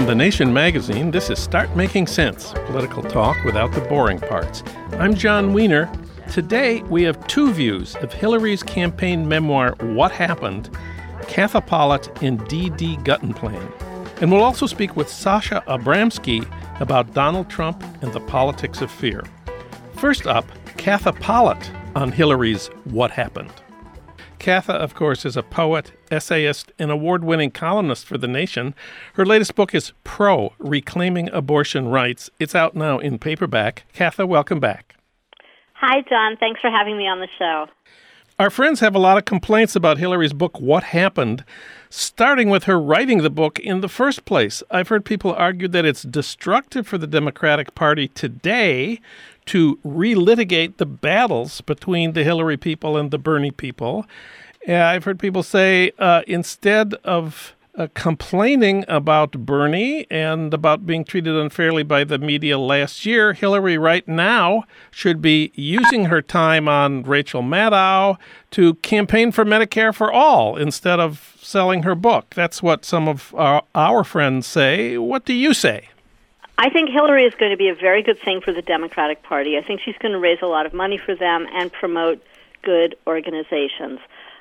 From The Nation magazine, this is Start Making Sense, political talk without the boring parts. I'm John Wiener. Today, we have two views of Hillary's campaign memoir, What Happened, Katha Pollitt and D.D. Guttenplan. And we'll also speak with Sasha Abramsky about Donald Trump and the politics of fear. First up, Katha Pollitt on Hillary's What Happened. Katha, of course, is a poet, essayist, and award-winning columnist for The Nation. Her latest book is Pro, Reclaiming Abortion Rights. It's out now in paperback. Katha, welcome back. Hi, John. Thanks for having me on the show. Our friends have a lot of complaints about Hillary's book, What Happened, starting with her writing the book in the first place. I've heard people argue that it's destructive for the Democratic Party today to relitigate the battles between the Hillary people and the Bernie people. I've heard people say instead of complaining about Bernie and about being treated unfairly by the media last year, Hillary right now should be using her time on Rachel Maddow to campaign for Medicare for All instead of selling her book. That's what some of our friends say. What do you say? I think Hillary is going to be a very good thing for the Democratic Party. I think she's going to raise a lot of money for them and promote good organizations.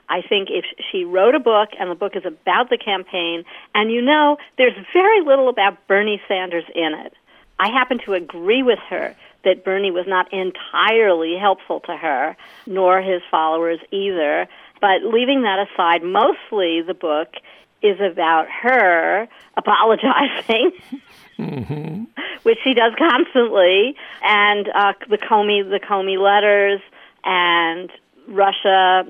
I think if she wrote a book, and the book is about the campaign, and you know, there's very little about Bernie Sanders in it. I happen to agree with her that Bernie was not entirely helpful to her, nor his followers either. But leaving that aside, mostly the book is about her apologizing, mm-hmm. which she does constantly, and the Comey letters, and Russia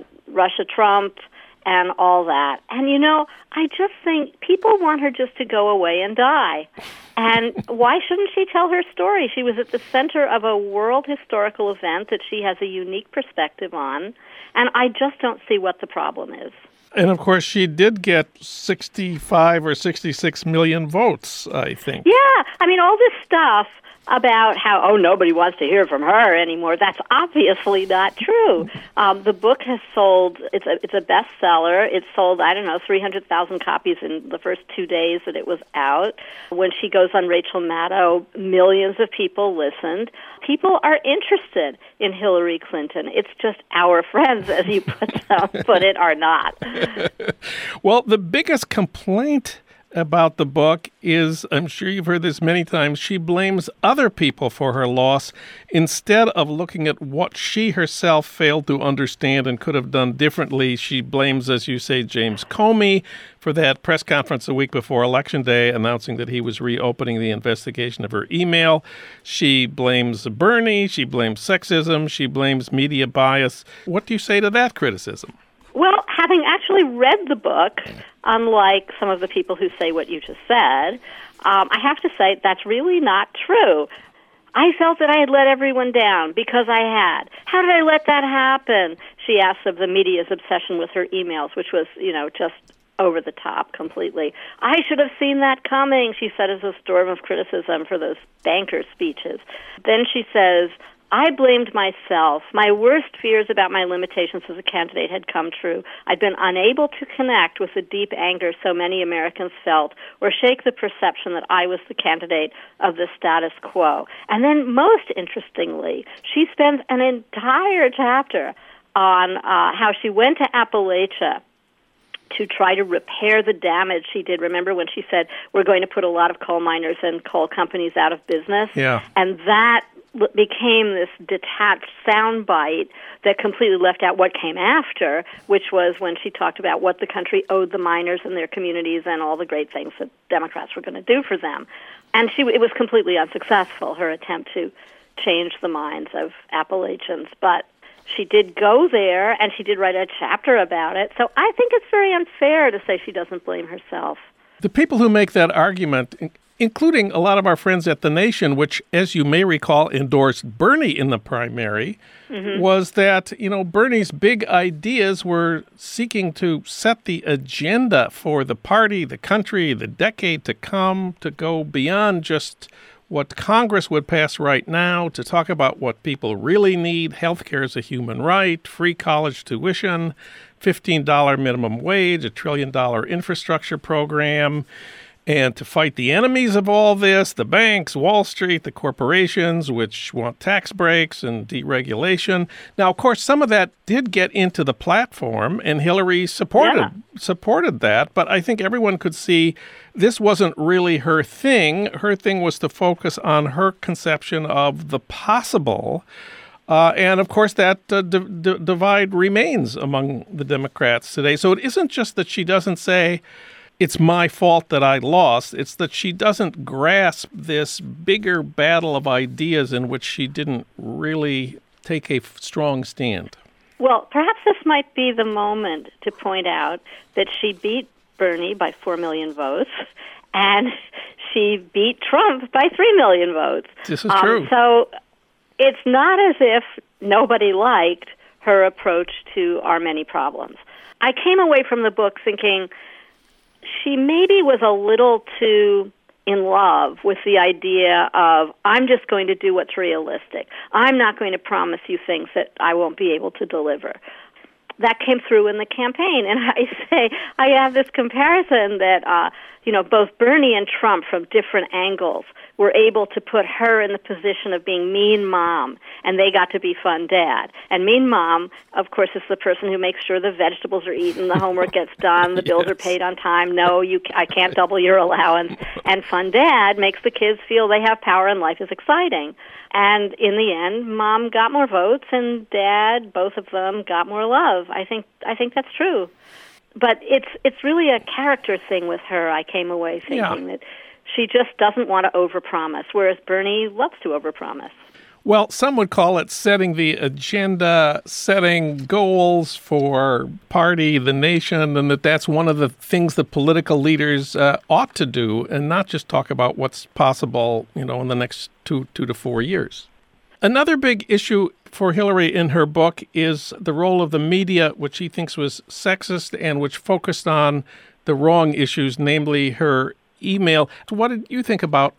Trump, and all that. And, you know, I just think people want her just to go away and die. And why shouldn't she tell her story? She was at the center of a world historical event that she has a unique perspective on, and I just don't see what the problem is. And, of course, she did get 65 or 66 million votes, I think. Yeah. I mean, all this stuff about how, nobody wants to hear from her anymore, that's obviously not true. The book has sold, it's a bestseller. It sold, 300,000 copies in the first 2 days that it was out. When she goes on Rachel Maddow, millions of people listened. People are interested in Hillary Clinton. It's just our friends, as you put it, are not. Well, the biggest complaint about the book is, I'm sure you've heard this many times, she blames other people for her loss instead of looking at what she herself failed to understand and could have done differently. She blames, as you say, James Comey for that press conference a week before Election Day announcing that he was reopening the investigation of her email. She blames Bernie. She blames sexism. She blames media bias. What do you say to that criticism? Well, having actually read the book, unlike some of the people who say what you just said, I have to say that's really not true. I felt that I had let everyone down because I had. How did I let that happen? She asked of the media's obsession with her emails, which was, just over the top completely. I should have seen that coming, she said as a storm of criticism for those banker speeches. Then she says, I blamed myself. My worst fears about my limitations as a candidate had come true. I'd been unable to connect with the deep anger so many Americans felt or shake the perception that I was the candidate of the status quo. And then, most interestingly, she spends an entire chapter on how she went to Appalachia to try to repair the damage she did. Remember when she said, we're going to put a lot of coal miners and coal companies out of business? Yeah. And that became this detached soundbite that completely left out what came after, which was when she talked about what the country owed the miners and their communities and all the great things that Democrats were going to do for them. And it was completely unsuccessful, her attempt to change the minds of Appalachians. But she did go there, and she did write a chapter about it. So I think it's very unfair to say she doesn't blame herself. The people who make that argument, including a lot of our friends at The Nation, which, as you may recall, endorsed Bernie in the primary, mm-hmm. was that, Bernie's big ideas were seeking to set the agenda for the party, the country, the decade to come, to go beyond just what Congress would pass right now, to talk about what people really need. Healthcare is a human right, free college tuition, $15 minimum wage, $1 trillion infrastructure program, And to fight the enemies of all this, the banks, Wall Street, the corporations, which want tax breaks and deregulation. Now, of course, some of that did get into the platform, and Hillary supported that. But I think everyone could see this wasn't really her thing. Her thing was to focus on her conception of the possible. And, of course, that divide remains among the Democrats today. So it isn't just that she doesn't say, it's my fault that I lost. It's that she doesn't grasp this bigger battle of ideas in which she didn't really take a strong stand. Well, perhaps this might be the moment to point out that she beat Bernie by 4 million votes, and she beat Trump by 3 million votes. This is true. So it's not as if nobody liked her approach to our many problems. I came away from the book thinking she maybe was a little too in love with the idea of, I'm just going to do what's realistic. I'm not going to promise you things that I won't be able to deliver. That came through in the campaign. And I have this comparison that, both Bernie and Trump from different angles were able to put her in the position of being mean mom, and they got to be fun dad. And mean mom, of course, is the person who makes sure the vegetables are eaten, the homework gets done, the bills are paid on time, I can't double your allowance. And fun dad makes the kids feel they have power and life is exciting. And in the end, mom got more votes and dad, both of them, got more love. I think that's true. But it's really a character thing with her, I came away thinking that she just doesn't want to overpromise, whereas Bernie loves to overpromise. Well, some would call it setting the agenda, setting goals for party, the nation, and that's one of the things that political leaders ought to do, and not just talk about what's possible, in the next two to 4 years. Another big issue for Hillary in her book is the role of the media, which she thinks was sexist and which focused on the wrong issues, namely her email. What did you think about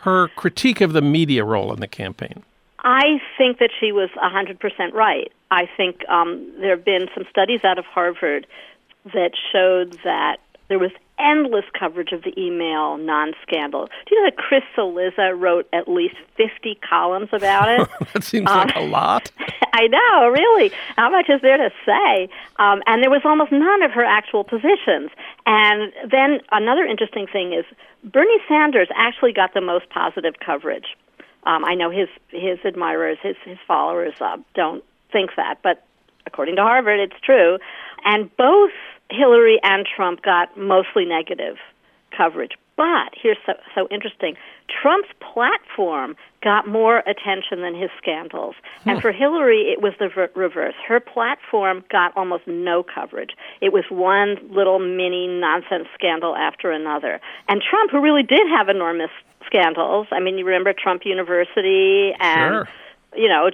her critique of the media role in the campaign? I think that she was 100% right. I think there have been some studies out of Harvard that showed that there was endless coverage of the email non-scandal. Do you know that Chris Saliza wrote at least 50 columns about it? That seems like a lot. I know, really. How much is there to say? And there was almost none of her actual positions. And then another interesting thing is Bernie Sanders actually got the most positive coverage. I know his admirers, his followers don't think that, but according to Harvard, it's true. And both Hillary and Trump got mostly negative coverage. But here's so interesting. Trump's platform got more attention than his scandals. And for Hillary, it was the reverse. Her platform got almost no coverage. It was one little mini nonsense scandal after another. And Trump, who really did have enormous scandals, I mean, you remember Trump University and... Sure.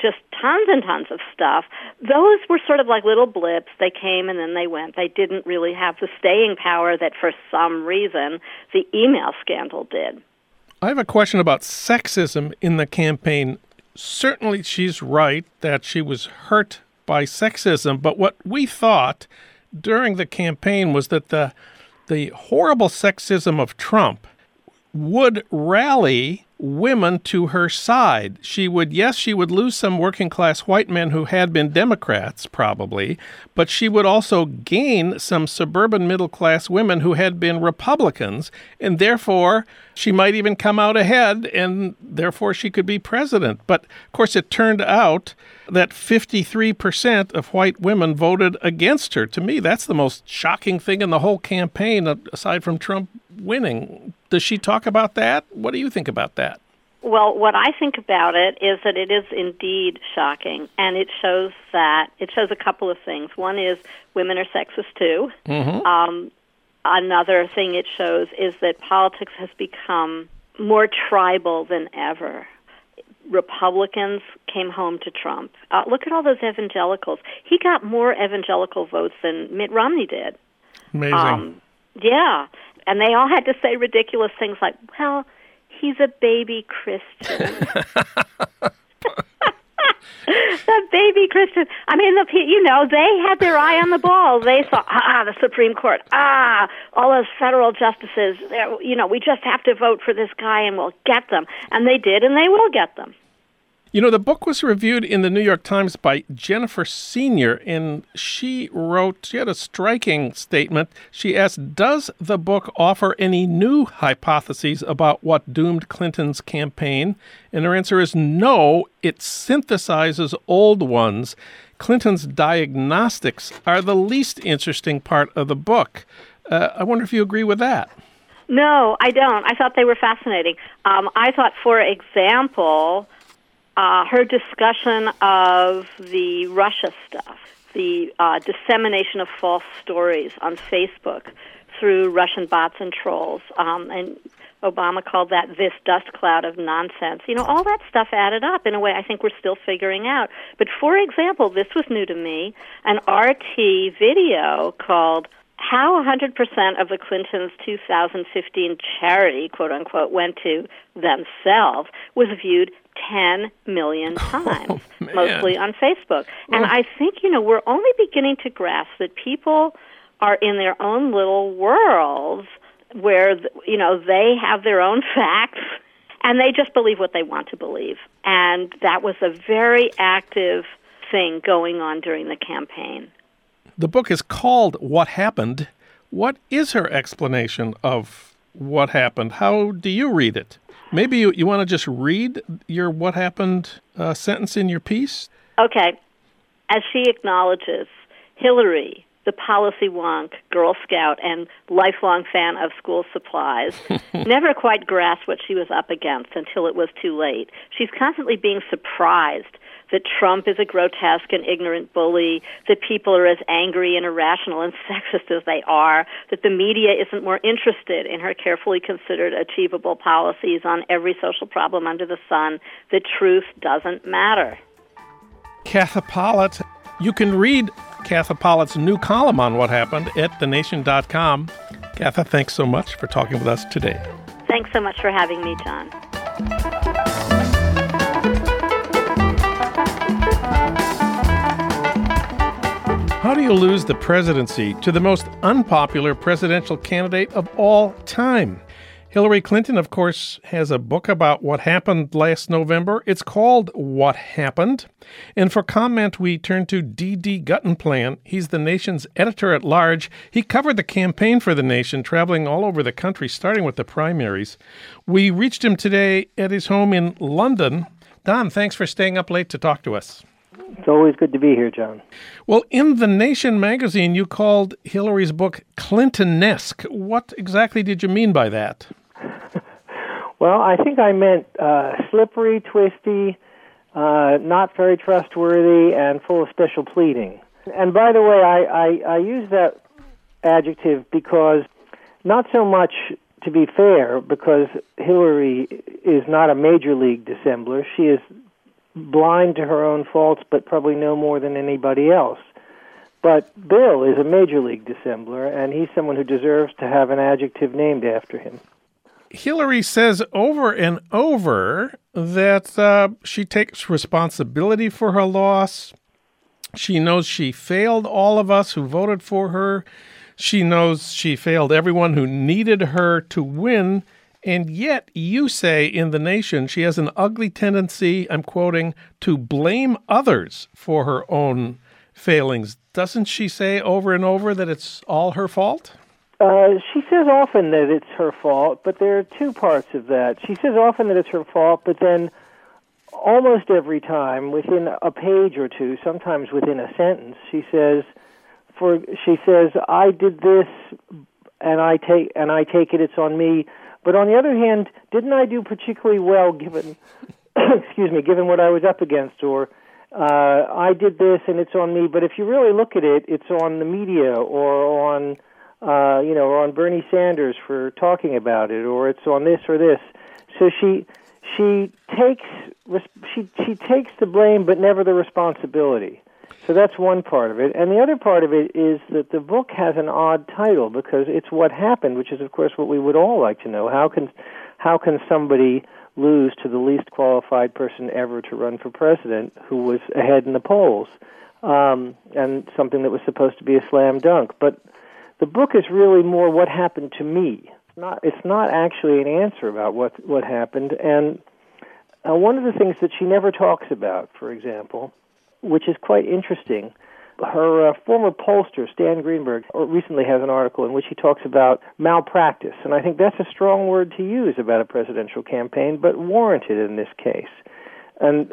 Just tons and tons of stuff. Those were sort of like little blips. They came and then they went. They didn't really have the staying power that, for some reason, the email scandal did. I have a question about sexism in the campaign. Certainly she's right that she was hurt by sexism, but what we thought during the campaign was that the horrible sexism of Trump would rally women to her side. She would lose some working class white men who had been Democrats, probably, but she would also gain some suburban middle class women who had been Republicans, and therefore she might even come out ahead, and therefore she could be president. But of course, it turned out that 53% of white women voted against her. To me, that's the most shocking thing in the whole campaign, aside from Trump winning. Does she talk about that? What do you think about that? Well, what I think about it is that it is indeed shocking, and it shows a couple of things. One is women are sexist, too. Mm-hmm. Another thing it shows is that politics has become more tribal than ever. Republicans came home to Trump. Look at all those evangelicals. He got more evangelical votes than Mitt Romney did. Amazing. Yeah. And they all had to say ridiculous things like, well, he's a baby Christian. The baby Christian. I mean, look, you know, they had their eye on the ball. They saw, the Supreme Court, all those federal justices. You know, we just have to vote for this guy and we'll get them. And they did, and they will get them. You know, the book was reviewed in the New York Times by Jennifer Senior, and she had a striking statement. She asked, does the book offer any new hypotheses about what doomed Clinton's campaign? And her answer is no, it synthesizes old ones. Clinton's diagnostics are the least interesting part of the book. I wonder if you agree with that. No, I don't. I thought they were fascinating. I thought, for example, her discussion of the Russia stuff, the dissemination of false stories on Facebook through Russian bots and trolls, and Obama called that this dust cloud of nonsense. You know, all that stuff added up in a way I think we're still figuring out. But, for example, this was new to me, an RT video called How 100% of the Clintons' 2015 charity, quote-unquote, went to themselves, was viewed 10 million times, mostly on Facebook. And I think, you know, we're only beginning to grasp that people are in their own little worlds where, you know, they have their own facts and they just believe what they want to believe. And that was a very active thing going on during the campaign. The book is called What Happened. What is her explanation of what happened? How do you read it? Maybe you want to just read your What Happened sentence in your piece? Okay. As she acknowledges, Hillary, the policy wonk, Girl Scout, and lifelong fan of school supplies, never quite grasped what she was up against until it was too late. She's constantly being surprised that Trump is a grotesque and ignorant bully, that people are as angry and irrational and sexist as they are, that the media isn't more interested in her carefully considered achievable policies on every social problem under the sun, that truth doesn't matter. Katha Pollitt. You can read Katha Pollitt's new column on What Happened at thenation.com. Katha, thanks so much for talking with us today. Thanks so much for having me, John. How do you lose the presidency to the most unpopular presidential candidate of all time? Hillary Clinton, of course, has a book about what happened last November. It's called What Happened. And for comment, we turn to D.D. Guttenplan. He's the Nation's editor-at-large. He covered the campaign for the Nation, traveling all over the country, starting with the primaries. We reached him today at his home in London. Don, thanks for staying up late to talk to us. It's always good to be here, John. Well, in The Nation magazine, you called Hillary's book Clintonesque. What exactly did you mean by that? Well, I think I meant slippery, twisty, not very trustworthy, and full of special pleading. And by the way, I use that adjective because not so much to be fair, because Hillary is not a major league dissembler. She is blind to her own faults, but probably no more than anybody else. But Bill is a major league dissembler, and he's someone who deserves to have an adjective named after him. Hillary says over and over that she takes responsibility for her loss. She knows she failed all of us who voted for her. She knows she failed everyone who needed her to win. And yet, you say in The Nation, she has an ugly tendency, I'm quoting, to blame others for her own failings. Doesn't she say over and over that it's all her fault? She says often that it's her fault, but there are two parts of that. She says often that it's her fault, but then almost every time, within a page or two, sometimes within a sentence, she says, I did this, and I take it, it's on me. But on the other hand, didn't I do particularly well given, given what I was up against, or I did this and it's on me. But if you really look at it, it's on the media, or on, on Bernie Sanders for talking about it, or it's on this or this. So she takes the blame, but never the responsibility. So that's one part of it. And the other part of it is that the book has an odd title because it's What Happened, which is, of course, what we would all like to know. How can somebody lose to the least qualified person ever to run for president, who was ahead in the polls, and something that was supposed to be a slam dunk. But the book is really more what happened to me. It's not actually an answer about what happened. And one of the things that she never talks about, for example, which is quite interesting, her former pollster, Stan Greenberg, recently has an article in which he talks about malpractice. And I think that's a strong word to use about a presidential campaign, but warranted in this case. And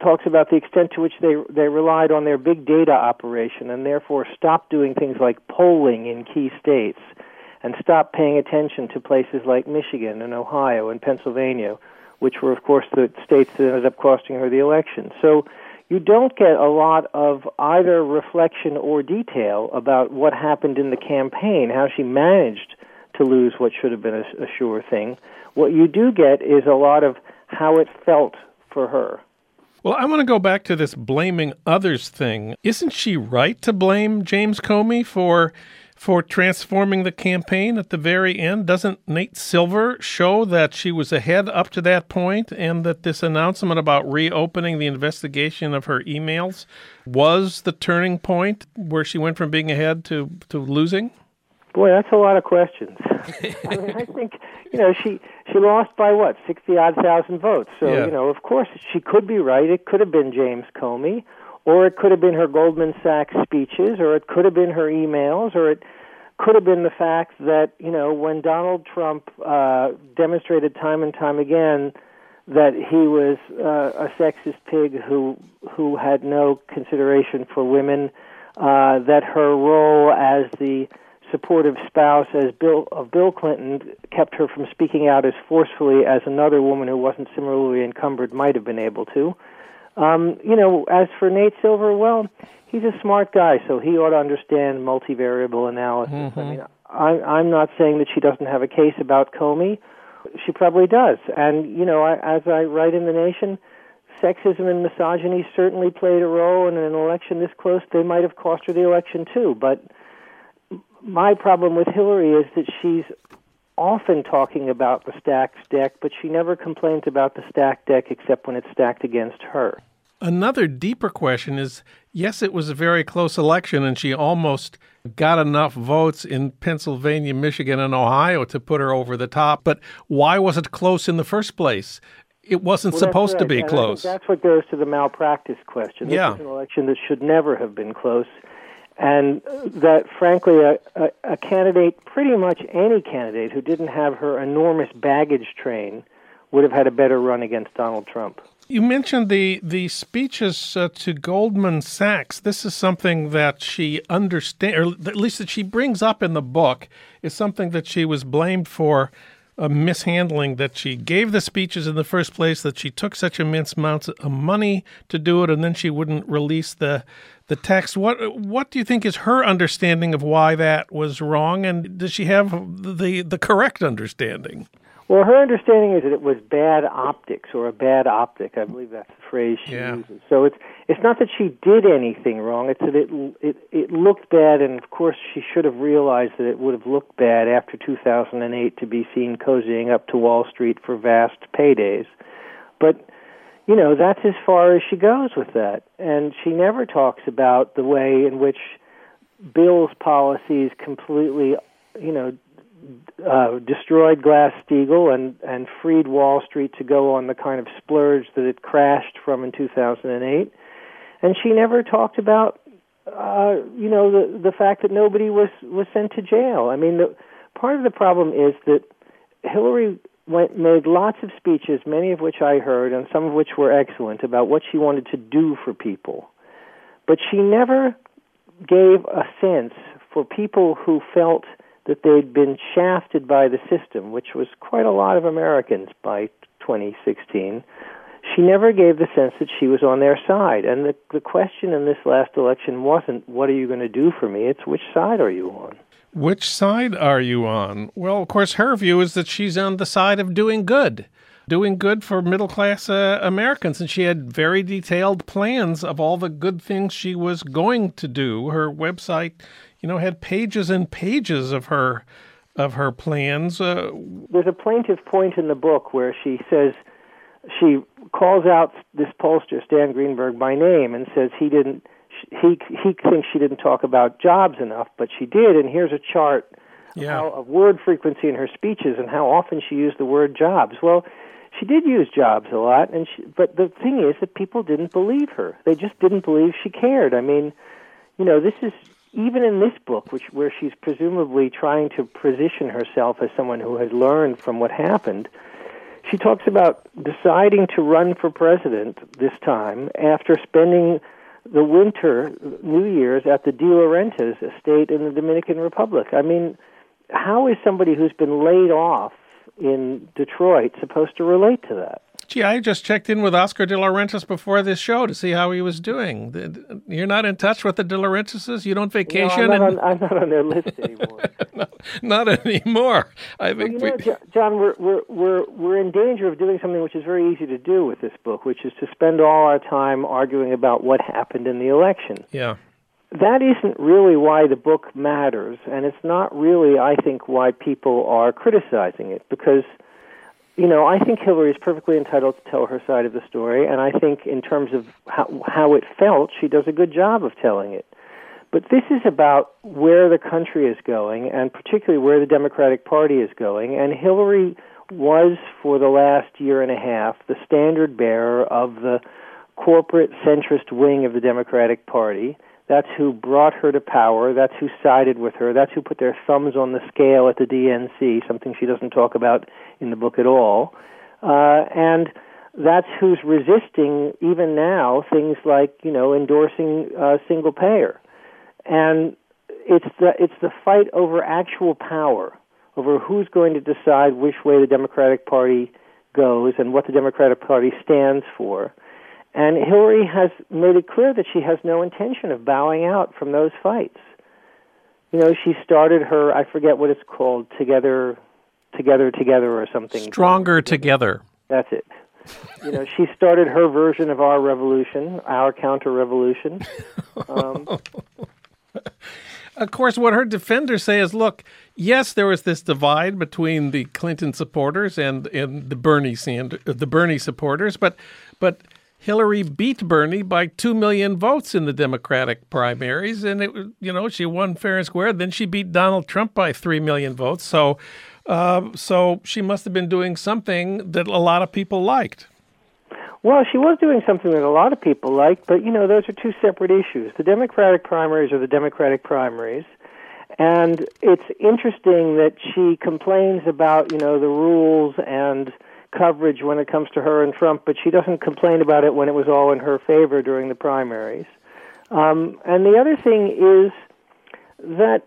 talks about the extent to which they relied on their big data operation and therefore stopped doing things like polling in key states and stopped paying attention to places like Michigan and Ohio and Pennsylvania, which were, of course, the states that ended up costing her the election. So you don't get a lot of either reflection or detail about what happened in the campaign, how she managed to lose what should have been a sure thing. What you do get is a lot of how it felt for her. Well, I want to go back to this blaming others thing. Isn't she right to blame James Comey for transforming the campaign at the very end? Doesn't Nate Silver show that she was ahead up to that point and that this announcement about reopening the investigation of her emails was the turning point where she went from being ahead to losing? Boy, that's a lot of questions. I mean, I think, she lost by, 60,000-odd votes. So, of course, she could be right. It could have been James Comey. Or it could have been her Goldman Sachs speeches, or it could have been her emails, or it could have been the fact that, when Donald Trump demonstrated time and time again that he was a sexist pig who had no consideration for women, that her role as the supportive spouse of Bill Clinton kept her from speaking out as forcefully as another woman who wasn't similarly encumbered might have been able to. As for Nate Silver, he's a smart guy, so he ought to understand multivariable analysis. Mm-hmm. I mean, I'm not saying that she doesn't have a case about Comey. She probably does. And, as I write in The Nation, sexism and misogyny certainly played a role in an election this close. They might have cost her the election, too. But my problem with Hillary is that she's often talking about the stacked deck, but she never complains about the stacked deck except when it's stacked against her. Another deeper question is, yes, it was a very close election, and she almost got enough votes in Pennsylvania, Michigan, and Ohio to put her over the top, but why was it close in the first place? It wasn't supposed to be close. That's what goes to the malpractice question. This is an election that should never have been close. And that, frankly, a candidate, pretty much any candidate who didn't have her enormous baggage train would have had a better run against Donald Trump. You mentioned the speeches to Goldman Sachs. This is something that she understands, or at least that she brings up in the book, is something that she was blamed for mishandling, that she gave the speeches in the first place, that she took such immense amounts of money to do it, and then she wouldn't release the text. What do you think is her understanding of why that was wrong, and does she have the correct understanding? Well, her understanding is that it was bad optics, or a bad optic. I believe that's the phrase she uses. So it's not that she did anything wrong. It's that it looked bad, and of course she should have realized that it would have looked bad after 2008 to be seen cozying up to Wall Street for vast paydays. But, that's as far as she goes with that. And she never talks about the way in which Bill's policies completely, destroyed Glass-Steagall and freed Wall Street to go on the kind of splurge that it crashed from in 2008. And she never talked about, the fact that nobody was sent to jail. I mean, part of the problem is that Hillary made lots of speeches, many of which I heard and some of which were excellent, about what she wanted to do for people. But she never gave a sense for people who felt that they'd been shafted by the system, which was quite a lot of Americans by 2016. She never gave the sense that she was on their side. And the question in this last election wasn't, what are you going to do for me? It's, which side are you on? Which side are you on? Well, of course, her view is that she's on the side of doing good for middle-class Americans. And she had very detailed plans of all the good things she was going to do. Her website had pages and pages of her of her plans. There's a plaintive point in the book where she says, she calls out this pollster, Stan Greenberg, by name and says he thinks she didn't talk about jobs enough, but she did, and here's a chart of word frequency in her speeches and how often she used the word jobs. Well, she did use jobs a lot, and but the thing is that people didn't believe her. They just didn't believe she cared. I mean, you know, this is, even in this book, where she's presumably trying to position herself as someone who has learned from what happened, she talks about deciding to run for president this time after spending the winter, New Year's, at the De Laurentiis estate in the Dominican Republic. I mean, how is somebody who's been laid off in Detroit supposed to relate to that? Gee, I just checked in with Oscar De Laurentiis before this show to see how he was doing. You're not in touch with the De Laurentiis? You don't vacation? No, I'm not on their list anymore. Not anymore. I think John, we're in danger of doing something which is very easy to do with this book, which is to spend all our time arguing about what happened in the election. Yeah. That isn't really why the book matters, and it's not really, I think, why people are criticizing it, because, you know, I think Hillary is perfectly entitled to tell her side of the story, and I think in terms of how it felt, she does a good job of telling it. But this is about where the country is going, and particularly where the Democratic Party is going, and Hillary was, for the last year and a half, the standard bearer of the corporate centrist wing of the Democratic Party. That's who brought her to power. That's who sided with her. That's who put their thumbs on the scale at the DNC, something she doesn't talk about in the book at all. And that's who's resisting, even now, things like, you know, endorsing single payer. And it's the fight over actual power, over who's going to decide which way the Democratic Party goes and what the Democratic Party stands for. And Hillary has made it clear that she has no intention of bowing out from those fights. You know, she started her, I forget what it's called, Together or something. Stronger Together. That's it. You know, she started her version of our revolution, our counter-revolution. Of course, what her defenders say is, look, yes, there was this divide between the Clinton supporters and the Bernie supporters, but Hillary beat Bernie by 2 million votes in the Democratic primaries, and she won fair and square. Then she beat Donald Trump by 3 million votes, so she must have been doing something that a lot of people liked. Well, she was doing something that a lot of people liked, but, you know, those are two separate issues. The Democratic primaries are the Democratic primaries, and it's interesting that she complains about, you know, the rules and coverage when it comes to her and Trump, but she doesn't complain about it when it was all in her favor during the primaries. And the other thing is that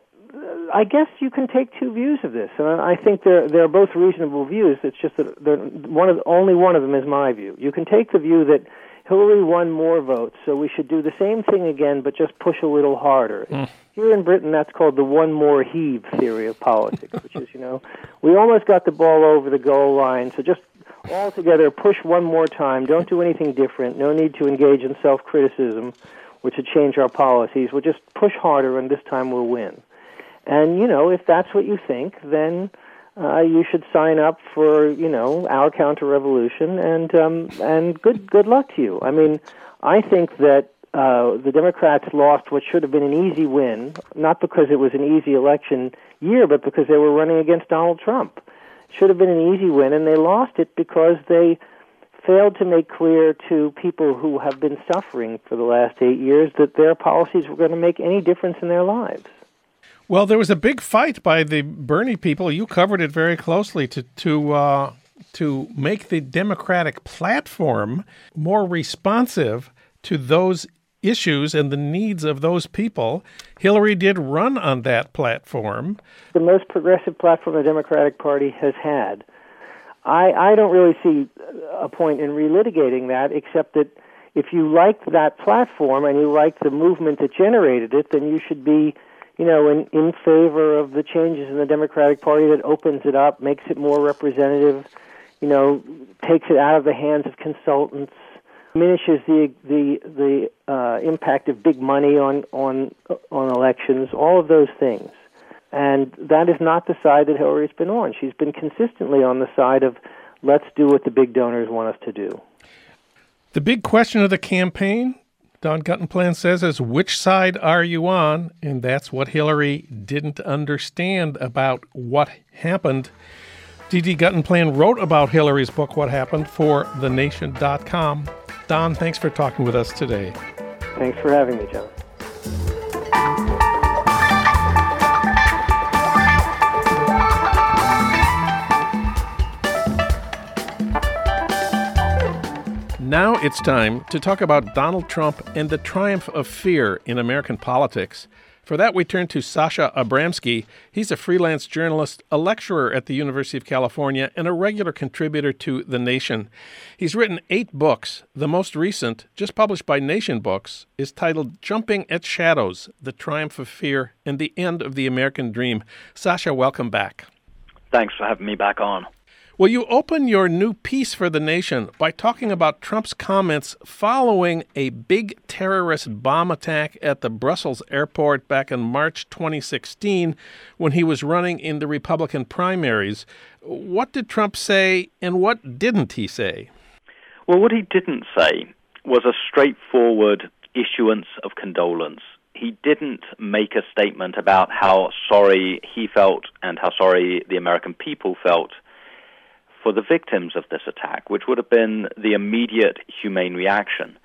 I guess you can take two views of this, and I think they're both reasonable views. It's just that only one of them is my view. You can take the view that Hillary won more votes, so we should do the same thing again, but just push a little harder. Here in Britain, that's called the one more heave theory of politics, which is, you know, we almost got the ball over the goal line, so just all together, push one more time, don't do anything different, no need to engage in self-criticism, which would change our policies, we'll just push harder and this time we'll win. And, you know, if that's what you think, then you should sign up for, you know, our counter-revolution, and good luck to you. I mean, I think that the Democrats lost what should have been an easy win, not because it was an easy election year, but because they were running against Donald Trump. Should have been an easy win, and they lost it because they failed to make clear to people who have been suffering for the last 8 years that their policies were going to make any difference in their lives. Well, there was a big fight by the Bernie people. You covered it very closely to make the Democratic platform more responsive to those issues and the needs of those people. Hillary did run on that platform. The most progressive platform the Democratic Party has had. I don't really see a point in relitigating that, except that if you like that platform and you like the movement that generated it, then you should be, you know, in favor of the changes in the Democratic Party that opens it up, makes it more representative, you know, takes it out of the hands of consultants, diminishes the impact of big money on elections, all of those things. And that is not the side that Hillary's been on. She's been consistently on the side of, let's do what the big donors want us to do. The big question of the campaign, Don Guttenplan says, is which side are you on? And that's what Hillary didn't understand about what happened. D.D. Guttenplan wrote about Hillary's book, What Happened, for thenation.com. Don, thanks for talking with us today. Thanks for having me, John. Now it's time to talk about Donald Trump and the triumph of fear in American politics. For that, we turn to Sasha Abramsky. He's a freelance journalist, a lecturer at the University of California, and a regular contributor to The Nation. He's written 8 books. The most recent, just published by Nation Books, is titled Jumping at Shadows, The Triumph of Fear and the End of the American Dream. Sasha, welcome back. Thanks for having me back on. Well, you open your new piece for The Nation by talking about Trump's comments following a big terrorist bomb attack at the Brussels airport back in March 2016 when he was running in the Republican primaries. What did Trump say and what didn't he say? Well, what he didn't say was a straightforward issuance of condolence. He didn't make a statement about how sorry he felt and how sorry the American people felt for the victims of this attack, which would have been the immediate humane reaction.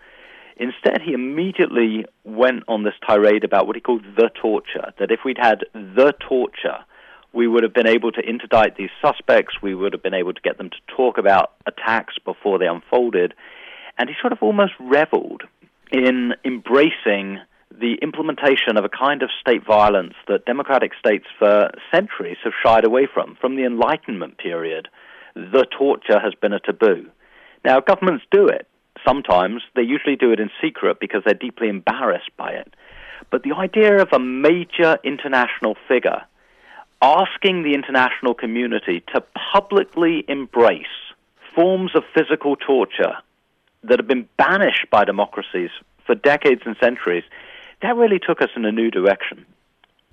Instead, he immediately went on this tirade about what he called the torture, that if we'd had the torture, we would have been able to interdict these suspects, we would have been able to get them to talk about attacks before they unfolded. And he sort of almost reveled in embracing the implementation of a kind of state violence that democratic states for centuries have shied away from the Enlightenment period. The torture has been a taboo. Now, governments do it sometimes. They usually do it in secret because they're deeply embarrassed by it. But the idea of a major international figure asking the international community to publicly embrace forms of physical torture that have been banished by democracies for decades and centuries, that really took us in a new direction.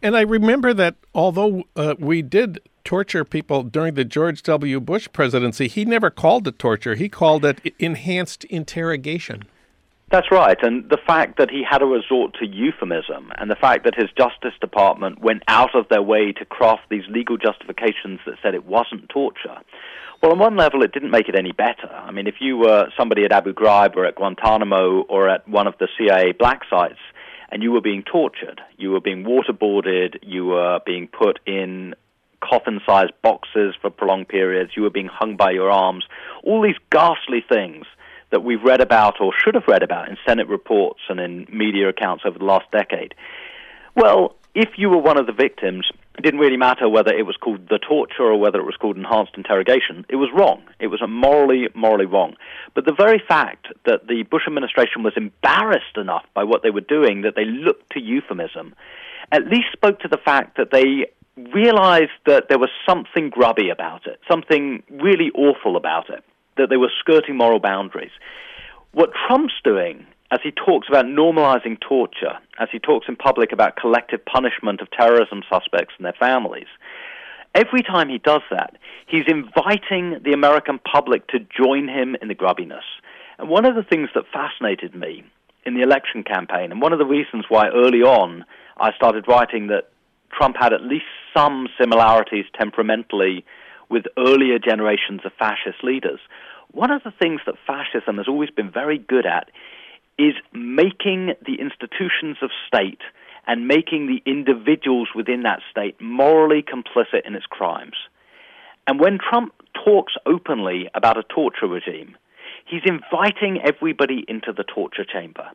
And I remember that although we did torture people during the George W. Bush presidency, he never called it torture. He called it enhanced interrogation. That's right. And the fact that he had to resort to euphemism and the fact that his Justice Department went out of their way to craft these legal justifications that said it wasn't torture. Well, on one level, it didn't make it any better. I mean, if you were somebody at Abu Ghraib or at Guantanamo or at one of the CIA black sites, and you were being tortured, you were being waterboarded, you were being put in coffin-sized boxes for prolonged periods, you were being hung by your arms, all these ghastly things that we've read about or should have read about in Senate reports and in media accounts over the last decade. Well, if you were one of the victims, it didn't really matter whether it was called the torture or whether it was called enhanced interrogation. It was wrong. It was morally wrong. But the very fact that the Bush administration was embarrassed enough by what they were doing that they looked to euphemism at least spoke to the fact that they realized that there was something grubby about it, something really awful about it, that they were skirting moral boundaries. What Trump's doing, as he talks about normalizing torture, as he talks in public about collective punishment of terrorism suspects and their families, every time he does that, he's inviting the American public to join him in the grubbiness. And one of the things that fascinated me in the election campaign, and one of the reasons why early on I started writing that Trump had at least some similarities temperamentally with earlier generations of fascist leaders, one of the things that fascism has always been very good at is making the institutions of state and making the individuals within that state morally complicit in its crimes. And when Trump talks openly about a torture regime, he's inviting everybody into the torture chamber.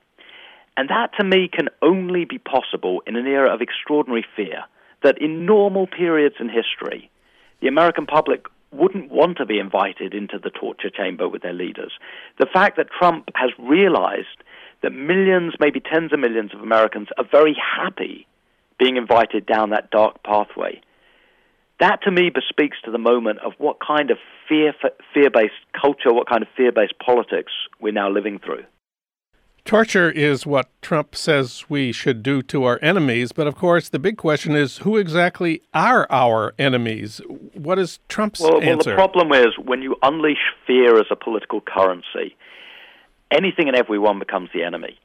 And that, to me, can only be possible in an era of extraordinary fear, that in normal periods in history, the American public wouldn't want to be invited into the torture chamber with their leaders. The fact that Trump has realized that millions, maybe tens of millions of Americans are very happy being invited down that dark pathway. That, to me, bespeaks to the moment of what kind of fear-based culture, what kind of fear-based politics we're now living through. Torture is what Trump says we should do to our enemies, but of course the big question is, who exactly are our enemies? What is Trump's answer? Well, the problem is when you unleash fear as a political currency, anything and everyone becomes the enemy.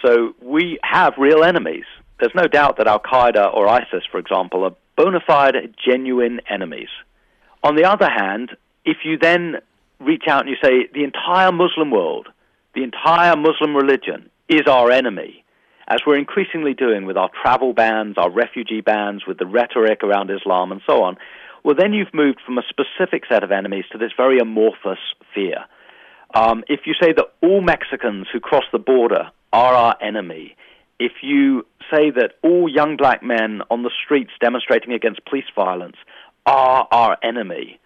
So we have real enemies. There's no doubt that Al-Qaeda or ISIS, for example, are bona fide, genuine enemies. On the other hand, if you then reach out and you say the entire Muslim world, the entire Muslim religion is our enemy, as we're increasingly doing with our travel bans, our refugee bans, with the rhetoric around Islam and so on, well, then you've moved from a specific set of enemies to this very amorphous fear. If you say that all Mexicans who cross the border are our enemy, if you say that all young black men on the streets demonstrating against police violence are our enemy,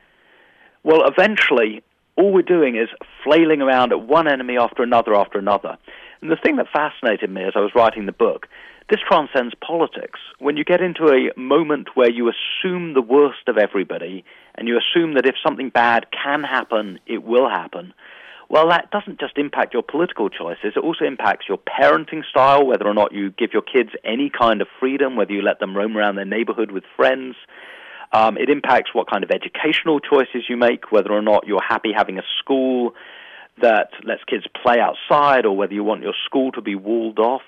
well, eventually, all we're doing is flailing around at one enemy after another after another. And the thing that fascinated me as I was writing the book, this transcends politics. When you get into a moment where you assume the worst of everybody, and you assume that if something bad can happen, it will happen, well, that doesn't just impact your political choices, it also impacts your parenting style, whether or not you give your kids any kind of freedom, whether you let them roam around their neighborhood with friends. It impacts what kind of educational choices you make, whether or not you're happy having a school that lets kids play outside or whether you want your school to be walled off.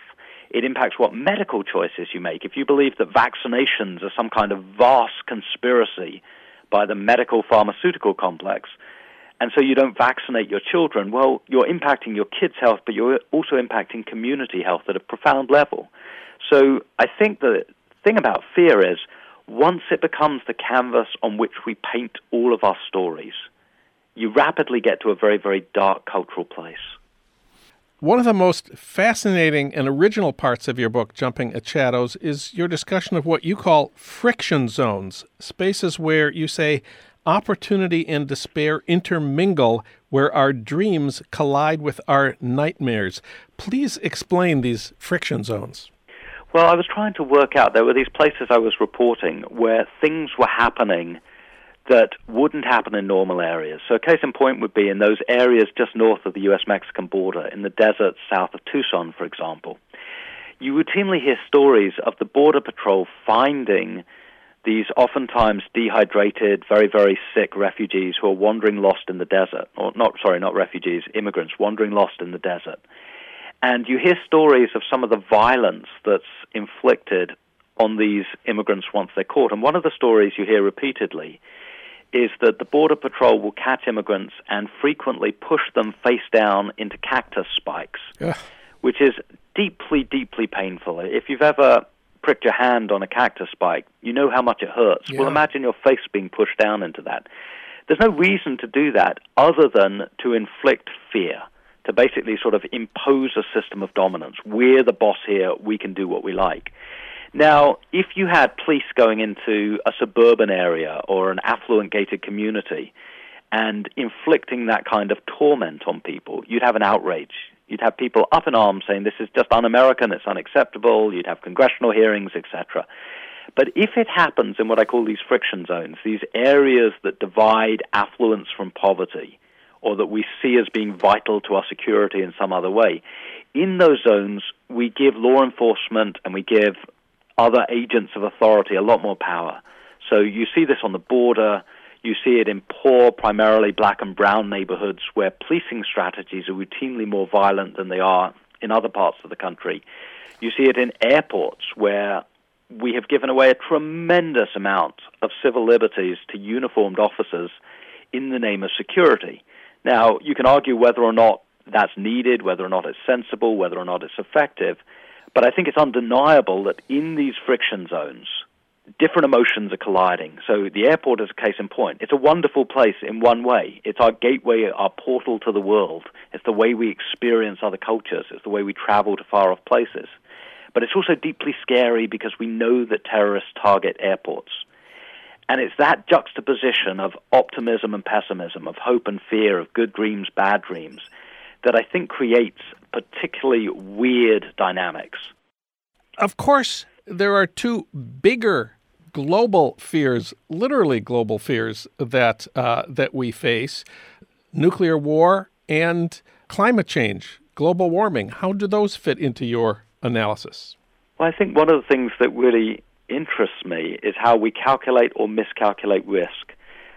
It impacts what medical choices you make. If you believe that vaccinations are some kind of vast conspiracy by the medical pharmaceutical complex, and so you don't vaccinate your children, well, you're impacting your kids' health, but you're also impacting community health at a profound level. So I think the thing about fear is, once it becomes the canvas on which we paint all of our stories, you rapidly get to a very, very dark cultural place. One of the most fascinating and original parts of your book, Jumping at Shadows, is your discussion of what you call friction zones, spaces where you say opportunity and despair intermingle, where our dreams collide with our nightmares. Please explain these friction zones. Well, I was trying to work out, there were these places I was reporting where things were happening that wouldn't happen in normal areas. So a case in point would be in those areas just north of the U.S.-Mexican border, in the desert south of Tucson, for example. You routinely hear stories of the Border Patrol finding these oftentimes dehydrated, very, very sick refugees who are wandering lost in the desert. Or immigrants wandering lost in the desert. And you hear stories of some of the violence that's inflicted on these immigrants once they're caught. And one of the stories you hear repeatedly is that the Border Patrol will catch immigrants and frequently push them face down into cactus spikes, which is deeply, deeply painful. If you've ever pricked your hand on a cactus spike, you know how much it hurts. Yeah. Well, imagine your face being pushed down into that. There's no reason to do that other than to inflict fear, to basically sort of impose a system of dominance. We're the boss here, we can do what we like. Now, if you had police going into a suburban area or an affluent gated community and inflicting that kind of torment on people, you'd have an outrage. You'd have people up in arms saying this is just un-American, it's unacceptable, you'd have congressional hearings, etc. But if it happens in what I call these friction zones, these areas that divide affluence from poverty, or that we see as being vital to our security in some other way, in those zones, we give law enforcement and we give other agents of authority a lot more power. So you see this on the border, you see it in poor, primarily black and brown neighborhoods where policing strategies are routinely more violent than they are in other parts of the country. You see it in airports where we have given away a tremendous amount of civil liberties to uniformed officers in the name of security. Now, you can argue whether or not that's needed, whether or not it's sensible, whether or not it's effective, but I think it's undeniable that in these friction zones, different emotions are colliding. So the airport is a case in point. It's a wonderful place in one way. It's our gateway, our portal to the world. It's the way we experience other cultures. It's the way we travel to far-off places. But it's also deeply scary because we know that terrorists target airports. And it's that juxtaposition of optimism and pessimism, of hope and fear, of good dreams, bad dreams, that I think creates particularly weird dynamics. Of course, there are two bigger global fears, literally global fears, that we face: nuclear war and climate change. global warming. How do those fit into your analysis? Well, I think one of the things that really interests me is how we calculate or miscalculate risk.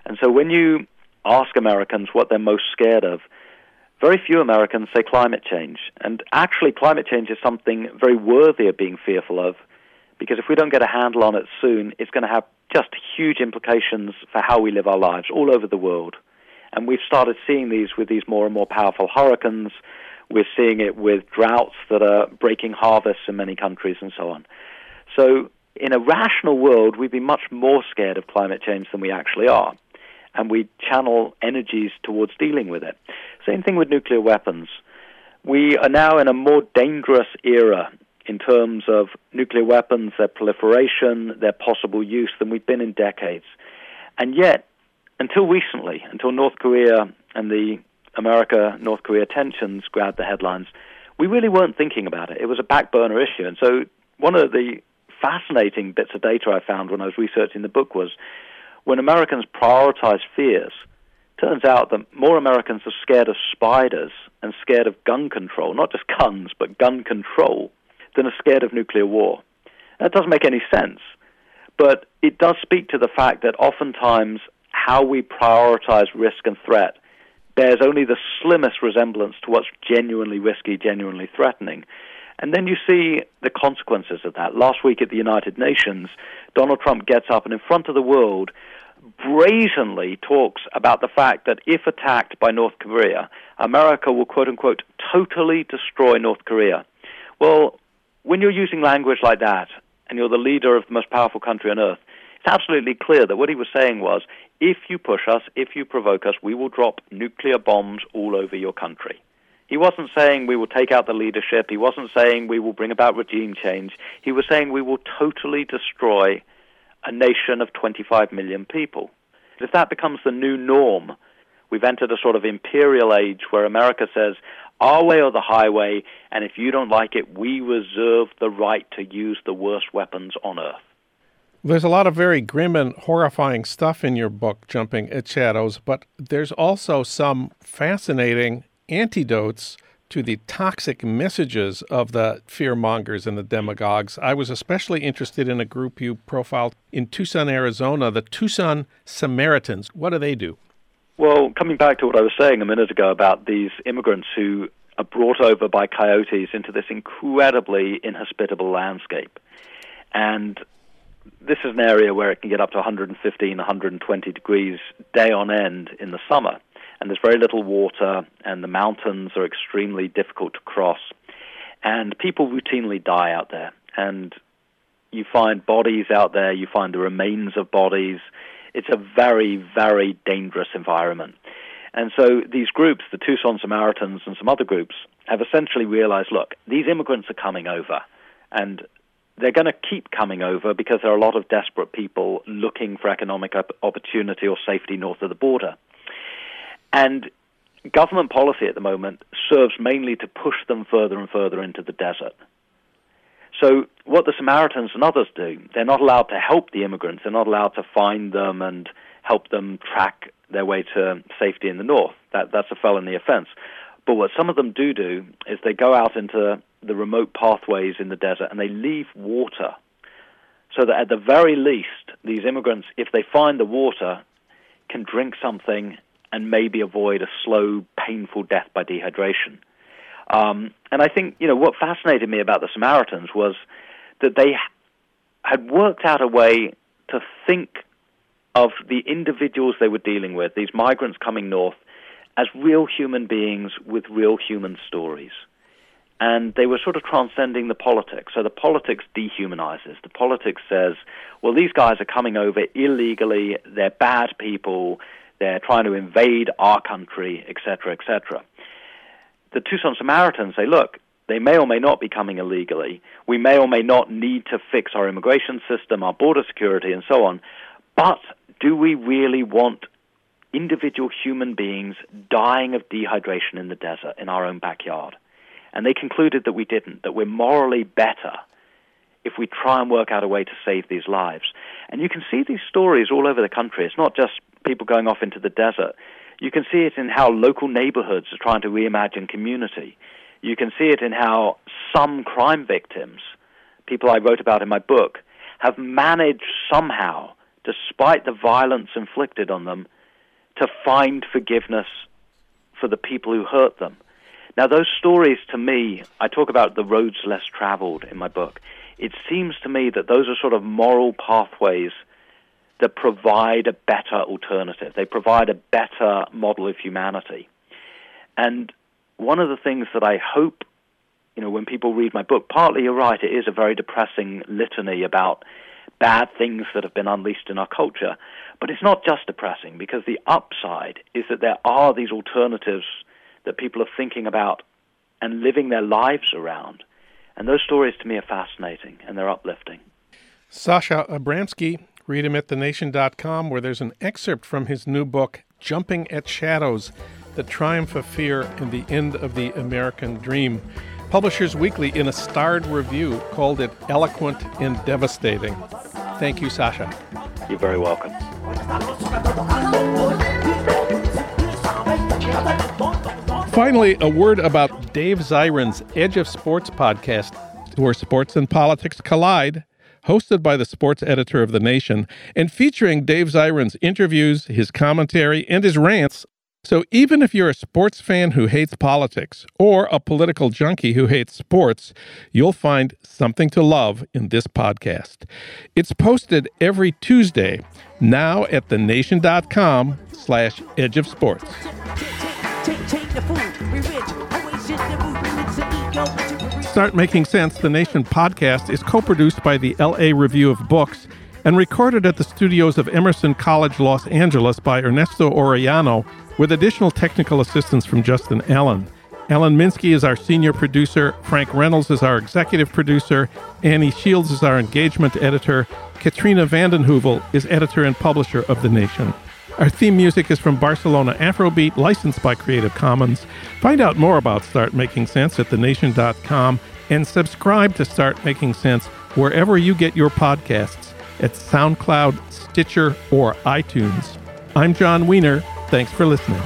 And so when you ask Americans what they're most scared of, very few Americans say climate change. And actually, climate change is something very worthy of being fearful of, because if we don't get a handle on it soon, it's going to have just huge implications for how we live our lives all over the world. And we've started seeing these with these more and more powerful hurricanes. We're seeing it with droughts that are breaking harvests in many countries and so on. So in a rational world, we'd be much more scared of climate change than we actually are. And we channel energies towards dealing with it. Same thing with nuclear weapons. We are now in a more dangerous era in terms of nuclear weapons, their proliferation, their possible use, than we've been in decades. And yet, until recently, until North Korea and the America-North Korea tensions grabbed the headlines, we really weren't thinking about it. It was a back burner issue. And so one of the fascinating bits of data I found when I was researching the book was, when Americans prioritize fears, turns out that more Americans are scared of spiders and scared of gun control, not just guns, but gun control, than are scared of nuclear war. That doesn't make any sense, but it does speak to the fact that oftentimes how we prioritize risk and threat bears only the slimmest resemblance to what's genuinely risky, genuinely threatening. And then you see the consequences of that. Last week at the United Nations, Donald Trump gets up and in front of the world brazenly talks about the fact that if attacked by North Korea, America will, quote-unquote, totally destroy North Korea. Well, when you're using language like that and you're the leader of the most powerful country on earth, it's absolutely clear that what he was saying was, if you push us, if you provoke us, we will drop nuclear bombs all over your country. He wasn't saying we will take out the leadership. He wasn't saying we will bring about regime change. He was saying we will totally destroy a nation of 25 million people. If that becomes the new norm, we've entered a sort of imperial age where America says, our way or the highway, and if you don't like it, we reserve the right to use the worst weapons on earth. There's a lot of very grim and horrifying stuff in your book, Jumping at Shadows, but there's also some fascinating antidotes to the toxic messages of the fearmongers and the demagogues. I was especially interested in a group you profiled in Tucson, Arizona, the Tucson Samaritans. What do they do? Well, coming back to what I was saying a minute ago about these immigrants who are brought over by coyotes into this incredibly inhospitable landscape. And this is an area where it can get up to 115, 120 degrees day on end in the summer. And there's very little water, and the mountains are extremely difficult to cross. And people routinely die out there. And you find bodies out there, you find the remains of bodies. It's a very, very dangerous environment. And so these groups, the Tucson Samaritans and some other groups, have essentially realized, look, these immigrants are coming over, and they're going to keep coming over because there are a lot of desperate people looking for economic opportunity or safety north of the border. And government policy at the moment serves mainly to push them further and further into the desert. So what the Samaritans and others do, they're not allowed to help the immigrants. They're not allowed to find them and help them track their way to safety in the north. That's a felony offense. But what some of them do is they go out into the remote pathways in the desert and they leave water so that at the very least, these immigrants, if they find the water, can drink something and maybe avoid a slow, painful death by dehydration. And I think, what fascinated me about the Samaritans was that they had worked out a way to think of the individuals they were dealing with, these migrants coming north, as real human beings with real human stories. And they were sort of transcending the politics. So the politics dehumanizes. The politics says, well, these guys are coming over illegally, they're bad people, they're trying to invade our country, et cetera, et cetera. The Tucson Samaritans say, look, they may or may not be coming illegally. We may or may not need to fix our immigration system, our border security, and so on. But do we really want individual human beings dying of dehydration in the desert in our own backyard? And they concluded that we didn't, that we're morally better if we try and work out a way to save these lives. And you can see these stories all over the country. It's not just people going off into the desert. You can see it in how local neighborhoods are trying to reimagine community. You can see it in how some crime victims, people I wrote about in my book, have managed somehow, despite the violence inflicted on them, to find forgiveness for the people who hurt them. Now, those stories, to me, I talk about the roads less traveled in my book. It seems to me that those are sort of moral pathways that provide a better alternative. They provide a better model of humanity. And one of the things that I hope, you know, when people read my book, partly you're right, it is a very depressing litany about bad things that have been unleashed in our culture. But it's not just depressing, because the upside is that there are these alternatives that people are thinking about and living their lives around. And those stories, to me, are fascinating, and they're uplifting. Sasha Abramsky, read him at thenation.com, where there's an excerpt from his new book, Jumping at Shadows, The Triumph of Fear and the End of the American Dream. Publishers Weekly, in a starred review, called it eloquent and devastating. Thank you, Sasha. You're very welcome. Finally, a word about Dave Zirin's Edge of Sports podcast, where sports and politics collide, hosted by the sports editor of The Nation, and featuring Dave Zirin's interviews, his commentary, and his rants. So even if you're a sports fan who hates politics, or a political junkie who hates sports, you'll find something to love in this podcast. It's posted every Tuesday, now at thenation.com/edgeofsports. Start Making Sense, The Nation podcast, is co-produced by the LA Review of Books and recorded at the studios of Emerson College, Los Angeles, by Ernesto Orellano, with additional technical assistance from Justin Allen. Alan Minsky is our senior producer, Frank Reynolds is our executive producer, Annie Shields is our engagement editor, Katrina Vandenhoevel is editor and publisher of The Nation. Our theme music is from Barcelona Afrobeat, licensed by Creative Commons. Find out more about Start Making Sense at thenation.com and subscribe to Start Making Sense wherever you get your podcasts, at SoundCloud, Stitcher, or iTunes. I'm John Wiener. Thanks for listening.